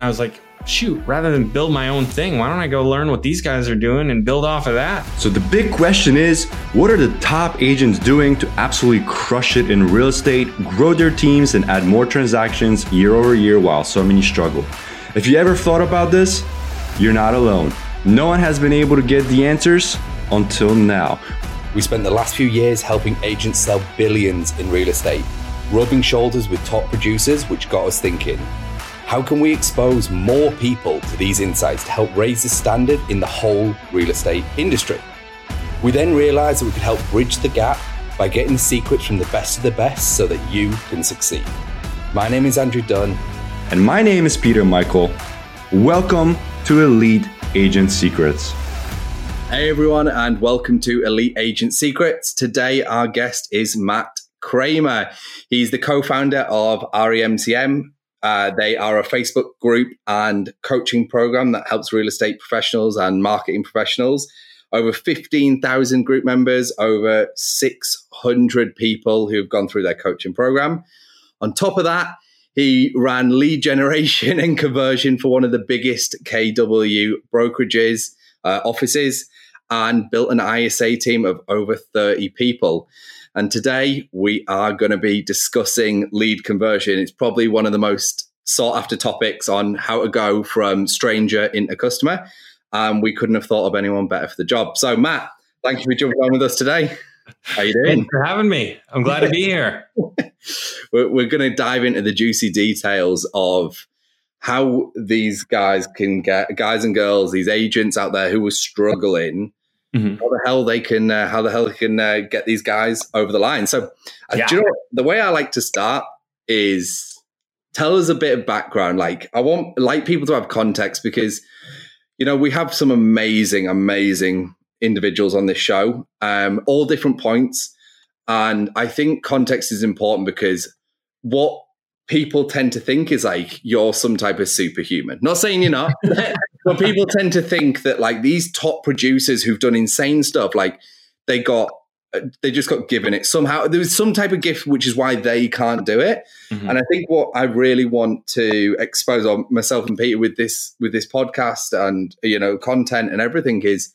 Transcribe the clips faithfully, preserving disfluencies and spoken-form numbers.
I was like, shoot, rather than build my own thing, why don't I go learn what these guys are doing and build off of that? So the big question is, what are the top agents doing to absolutely crush it in real estate, grow their teams, and add more transactions year over year while so many struggle? If you ever thought about this, you're not alone. No one has been able to get the answers until now. We spent the last few years helping agents sell billions in real estate, rubbing shoulders with top producers, which got us thinking, how can we expose more people to these insights to help raise the standard in the whole real estate industry? We then realized that we could help bridge the gap by getting secrets from the best of the best so that you can succeed. My name is Andrew Dunn. And my name is Peter Michael. Welcome to Elite Agent Secrets. Hey everyone, and welcome to Elite Agent Secrets. Today our guest is Matt Kramer. He's the co-founder of R E M C M. Uh, they are a Facebook group and coaching program that helps real estate professionals and marketing professionals. Over fifteen thousand group members, over six hundred people who've gone through their coaching program. On top of that, he ran lead generation and conversion for one of the biggest K W brokerages, uh, offices, and built an I S A team of over thirty people. And today we are going to be discussing lead conversion. It's probably one of the most sought after topics on how to go from stranger into customer. And um, we couldn't have thought of anyone better for the job. So Matt, thank you for jumping on with us today. How are you doing? Thanks for having me. I'm glad to be here. We're, we're going to dive into the juicy details of how these guys can get, guys and girls, these agents out there who are struggling, Mm-hmm. How the hell they can, uh, how the hell they can uh, get these guys over the line. So, uh, yeah. do you know what? The way I like to start is tell us a bit of background. Like, I want like people to have context because, you know, we have some amazing, amazing individuals on this show, um, all different points, and I think context is important because what people tend to think is like you're some type of superhuman. Not saying you're not, but people tend to think that like these top producers who've done insane stuff, like they got, they just got given it somehow. There was some type of gift, which is why they can't do it. Mm-hmm. And I think what I really want to expose on myself and Peter with this, with this podcast and, you know, content and everything is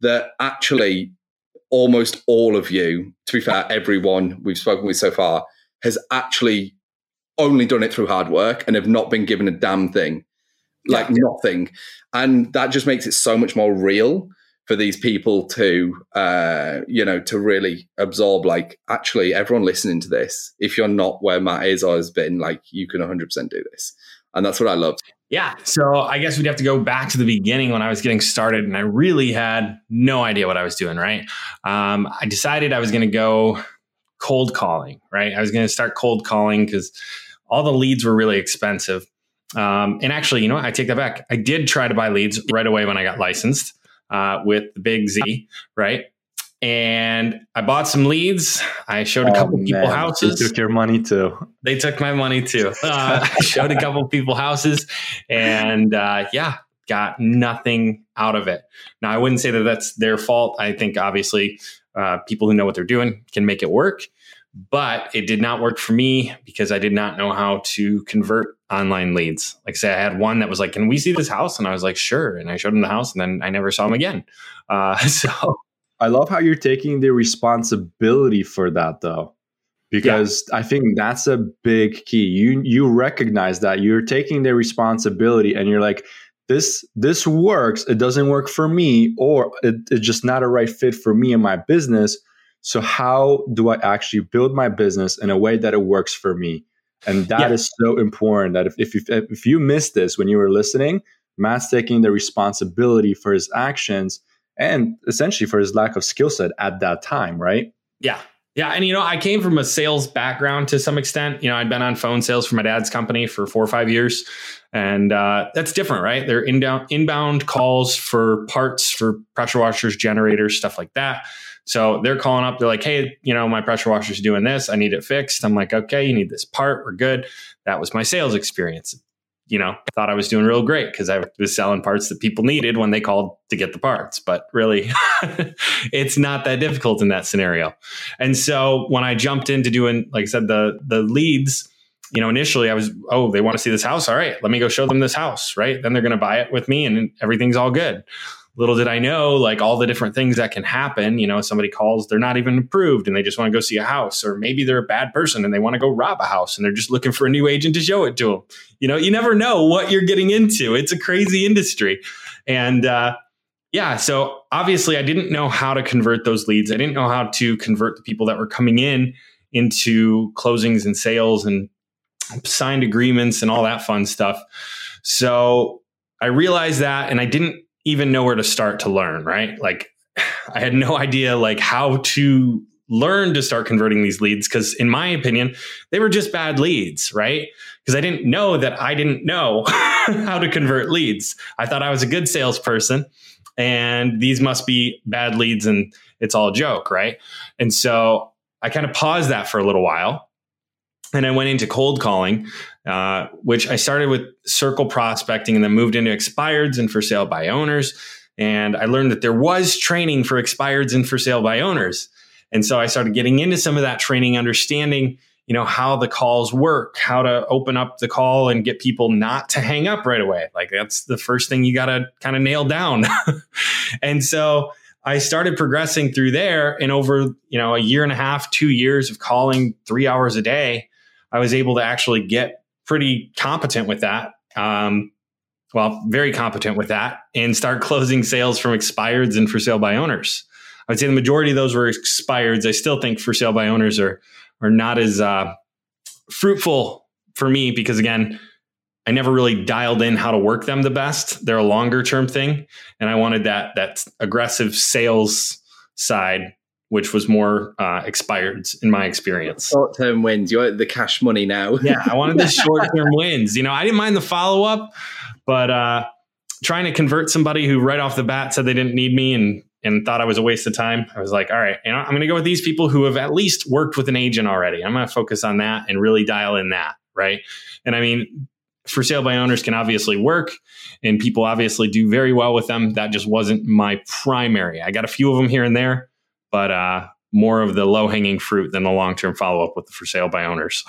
that actually almost all of you, to be fair, everyone we've spoken with so far has actually only done it through hard work and have not been given a damn thing, like yeah. nothing. And that just makes it so much more real for these people to, uh, you know, to really absorb, like, actually everyone listening to this, if you're not where Matt is or has been, like you can one hundred percent do this. And that's what I love. Yeah. So I guess we'd have to go back to the beginning when I was getting started and I really had no idea what I was doing. Right. Um, I decided I was going to go cold calling, right? I was going to start cold calling because all the leads were really expensive. Um, and actually, you know what? I take that back. I did try to buy leads right away when I got licensed uh, with the big Z, right? And I bought some leads. I showed a couple oh, people man. houses. They took your money too. They took my money too. Uh, I showed a couple people houses and uh, yeah, got nothing out of it. Now, I wouldn't say that that's their fault. I think obviously uh, people who know what they're doing can make it work. But it did not work for me because I did not know how to convert online leads. Like say I had one that was like, can we see this house? And I was like, sure. And I showed him the house and then I never saw him again. Uh, so I love how you're taking the responsibility for that though, because yeah. I think that's a big key. You, you recognize that you're taking the responsibility and you're like, this, this works. It doesn't work for me, or it, it's just not a right fit for me and my business. So how do I actually build my business in a way that it works for me? And that yeah. is so important that if, if, you, if you missed this when you were listening, Matt's taking the responsibility for his actions and essentially for his lack of skill set at that time, right? Yeah. Yeah. And, you know, I came from a sales background to some extent. You know, I'd been on phone sales for my dad's company for four or five years. And uh, that's different, right? They're inbound, inbound calls for parts, for pressure washers, generators, stuff like that. So they're calling up. They're like, hey, you know, my pressure washer's doing this. I need it fixed. I'm like, okay, you need this part. We're good. That was my sales experience. You know, thought I was doing real great because I was selling parts that people needed when they called to get the parts. But really, it's not that difficult in that scenario. And so when I jumped into doing, like I said, the the leads, you know, initially I was, oh, they want to see this house. All right, let me go show them this house. Right. Then they're going to buy it with me and everything's all good. Little did I know, like all the different things that can happen. You know, somebody calls, they're not even approved and they just want to go see a house, or maybe they're a bad person and they want to go rob a house and they're just looking for a new agent to show it to them. You know, you never know what you're getting into. It's a crazy industry. And, uh, yeah, so obviously I didn't know how to convert those leads. I didn't know how to convert the people that were coming in into closings and sales and signed agreements and all that fun stuff. So I realized that, and I didn't even know where to start to learn, right? Like I had no idea like how to learn to start converting these leads, because in my opinion, they were just bad leads, right? Because I didn't know that I didn't know how to convert leads. I thought I was a good salesperson and these must be bad leads and it's all a joke, right? And so I kind of paused that for a little while and I went into cold calling, uh, which I started with circle prospecting and then moved into expireds and for sale by owners. And I learned that there was training for expireds and for sale by owners. And so I started getting into some of that training, understanding, you know, how the calls work, how to open up the call and get people not to hang up right away. Like that's the first thing you got to kind of nail down. And so I started progressing through there, and over, you know, a year and a half, two years of calling three hours a day, I was able to actually get pretty competent with that. Um, well, very competent with that, and start closing sales from expireds and for sale by owners. I would say the majority of those were expireds. I still think for sale by owners are are not as uh, fruitful for me because, again, I never really dialed in how to work them the best. They're a longer term thing, and I wanted that that aggressive sales side, which was more uh, expireds in my experience. Short term wins. You want the cash money now. Yeah, I wanted the short term wins. You know, I didn't mind the follow up, but uh, trying to convert somebody who right off the bat said they didn't need me and and thought I was a waste of time, I was like, all right, you know, I'm going to go with these people who have at least worked with an agent already. I'm going to focus on that and really dial in that, right? And I mean, for sale by owners can obviously work, and people obviously do very well with them. That just wasn't my primary. I got a few of them here and there, but uh, more of the low-hanging fruit than the long-term follow-up with the for sale by owners.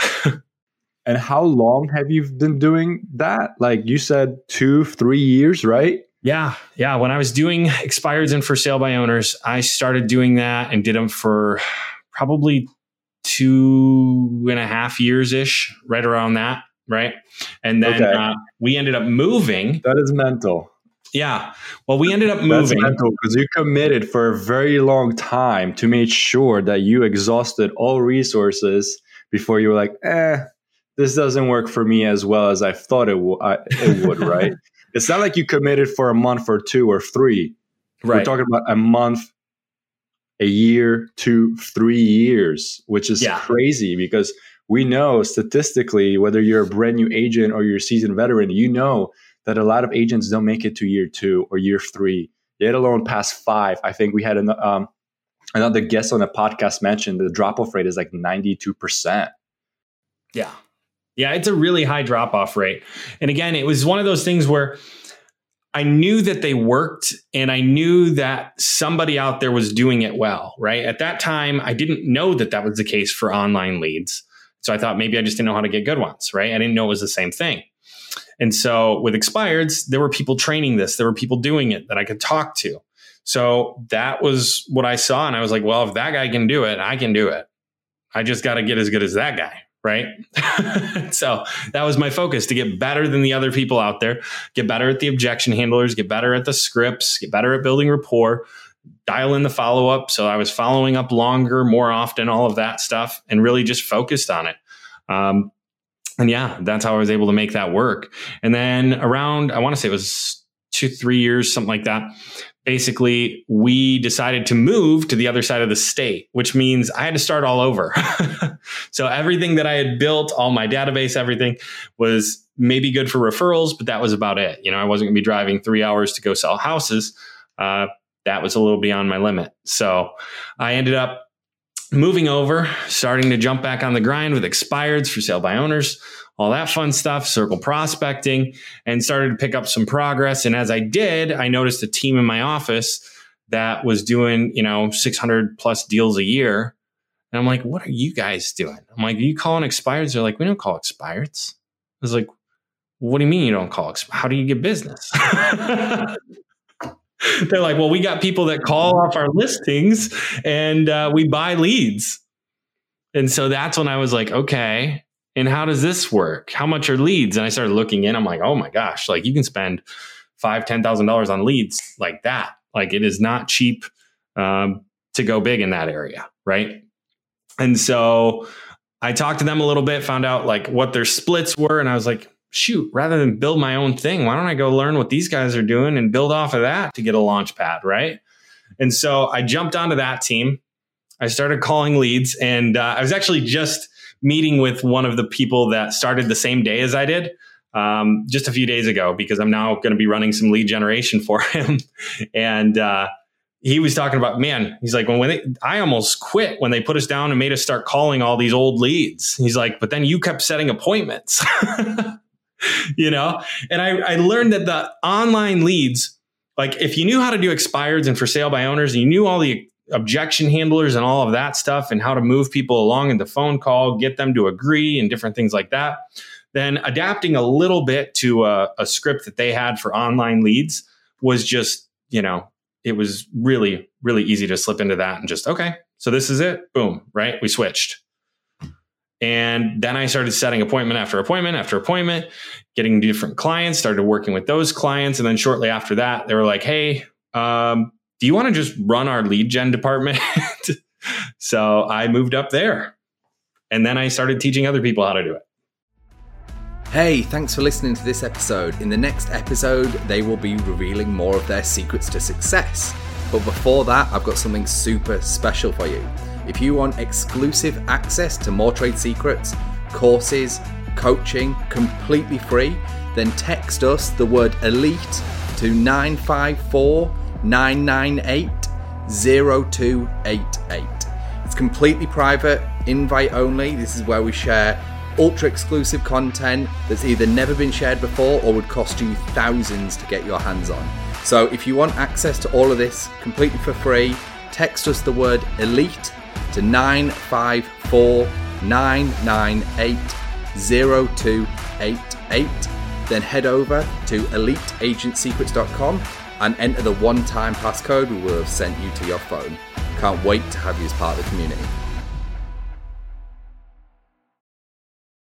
And how long have you been doing that? Like you said, two, three years, right? Yeah. Yeah. When I was doing expireds and for sale by owners, I started doing that and did them for probably two and a half years ish, right around that. Right. And then okay. uh, we ended up moving. That is mental. Yeah. Well, we ended up moving. That's mental, because you committed for a very long time to make sure that you exhausted all resources before you were like, eh, this doesn't work for me as well as I thought it, w- I, it would. Right. It's not like you committed for a month or two or three. Right. We're talking about a month, a year, two, three years, which is yeah. crazy, because we know statistically, whether you're a brand new agent or you're a seasoned veteran, you know that a lot of agents don't make it to year two or year three, let alone past five. I think we had an, um, another guest on a podcast mentioned the drop-off rate is like ninety-two percent. Yeah. Yeah, it's a really high drop-off rate. And again, it was one of those things where I knew that they worked and I knew that somebody out there was doing it well, right? At that time, I didn't know that that was the case for online leads. So I thought maybe I just didn't know how to get good ones, right? I didn't know it was the same thing. And so with expireds, there were people training this. There were people doing it that I could talk to. So that was what I saw. And I was like, well, if that guy can do it, I can do it. I just got to get as good as that guy. Right. So that was my focus, to get better than the other people out there, get better at the objection handlers, get better at the scripts, get better at building rapport, dial in the follow up. So I was following up longer, more often, all of that stuff, and really just focused on it. Um, and yeah, that's how I was able to make that work. And then around, I want to say it was two, three years, something like that. Basically, we decided to move to the other side of the state, which means I had to start all over. So everything that I had built, all my database, everything was maybe good for referrals, but that was about it. You know, I wasn't going to be driving three hours to go sell houses. Uh, that was a little beyond my limit. So I ended up moving over, starting to jump back on the grind with expireds, for sale by owners, all that fun stuff, circle prospecting, and started to pick up some progress. And as I did, I noticed a team in my office that was doing, you know, six hundred plus deals a year. And I'm like, what are you guys doing? I'm like, are you calling expireds? They're like, we don't call expireds. I was like, what do you mean you don't call expireds? How do you get business? They're like, well, we got people that call off our listings and uh, we buy leads. And so that's when I was like, okay, and how does this work? How much are leads? And I started looking in. I'm like, oh my gosh, like you can spend five, ten thousand dollars on leads like that. Like it is not cheap um, to go big in that area, right? And so I talked to them a little bit, found out like what their splits were. And I was like, shoot, rather than build my own thing, why don't I go learn what these guys are doing and build off of that to get a launch pad, right? And so I jumped onto that team. I started calling leads, and uh, I was actually just meeting with one of the people that started the same day as I did um, just a few days ago, because I'm now going to be running some lead generation for him. And uh, he was talking about, man, he's like, well, when they, I almost quit when they put us down and made us start calling all these old leads. He's like, but then you kept setting appointments, you know? And I, I learned that the online leads, like if you knew how to do expireds and for sale by owners, and you knew all the objection handlers and all of that stuff and how to move people along in the phone call, get them to agree and different things like that, then adapting a little bit to a, a script that they had for online leads was just, you know, it was really, really easy to slip into that and just, okay, so this is it. Boom. Right. We switched. And then I started setting appointment after appointment after appointment, getting different clients, started working with those clients. And then shortly after that, they were like, hey, um, do you want to just run our lead gen department? So I moved up there, and then I started teaching other people how to do it. Hey, thanks for listening to this episode. In the next episode, they will be revealing more of their secrets to success. But before that, I've got something super special for you. If you want exclusive access to more trade secrets, courses, coaching, completely free, then text us the word ELITE to nine five four, nine nine eight, zero two eight eight. It's completely private, invite only. This is where we share ultra exclusive content that's either never been shared before or would cost you thousands to get your hands on. So if you want access to all of this completely for free, text us the word ELITE to nine five four, nine nine eight, zero two eight eight. Then head over to elite agent secrets dot com and enter the one-time passcode we will have sent you to your phone. Can't wait to have you as part of the community.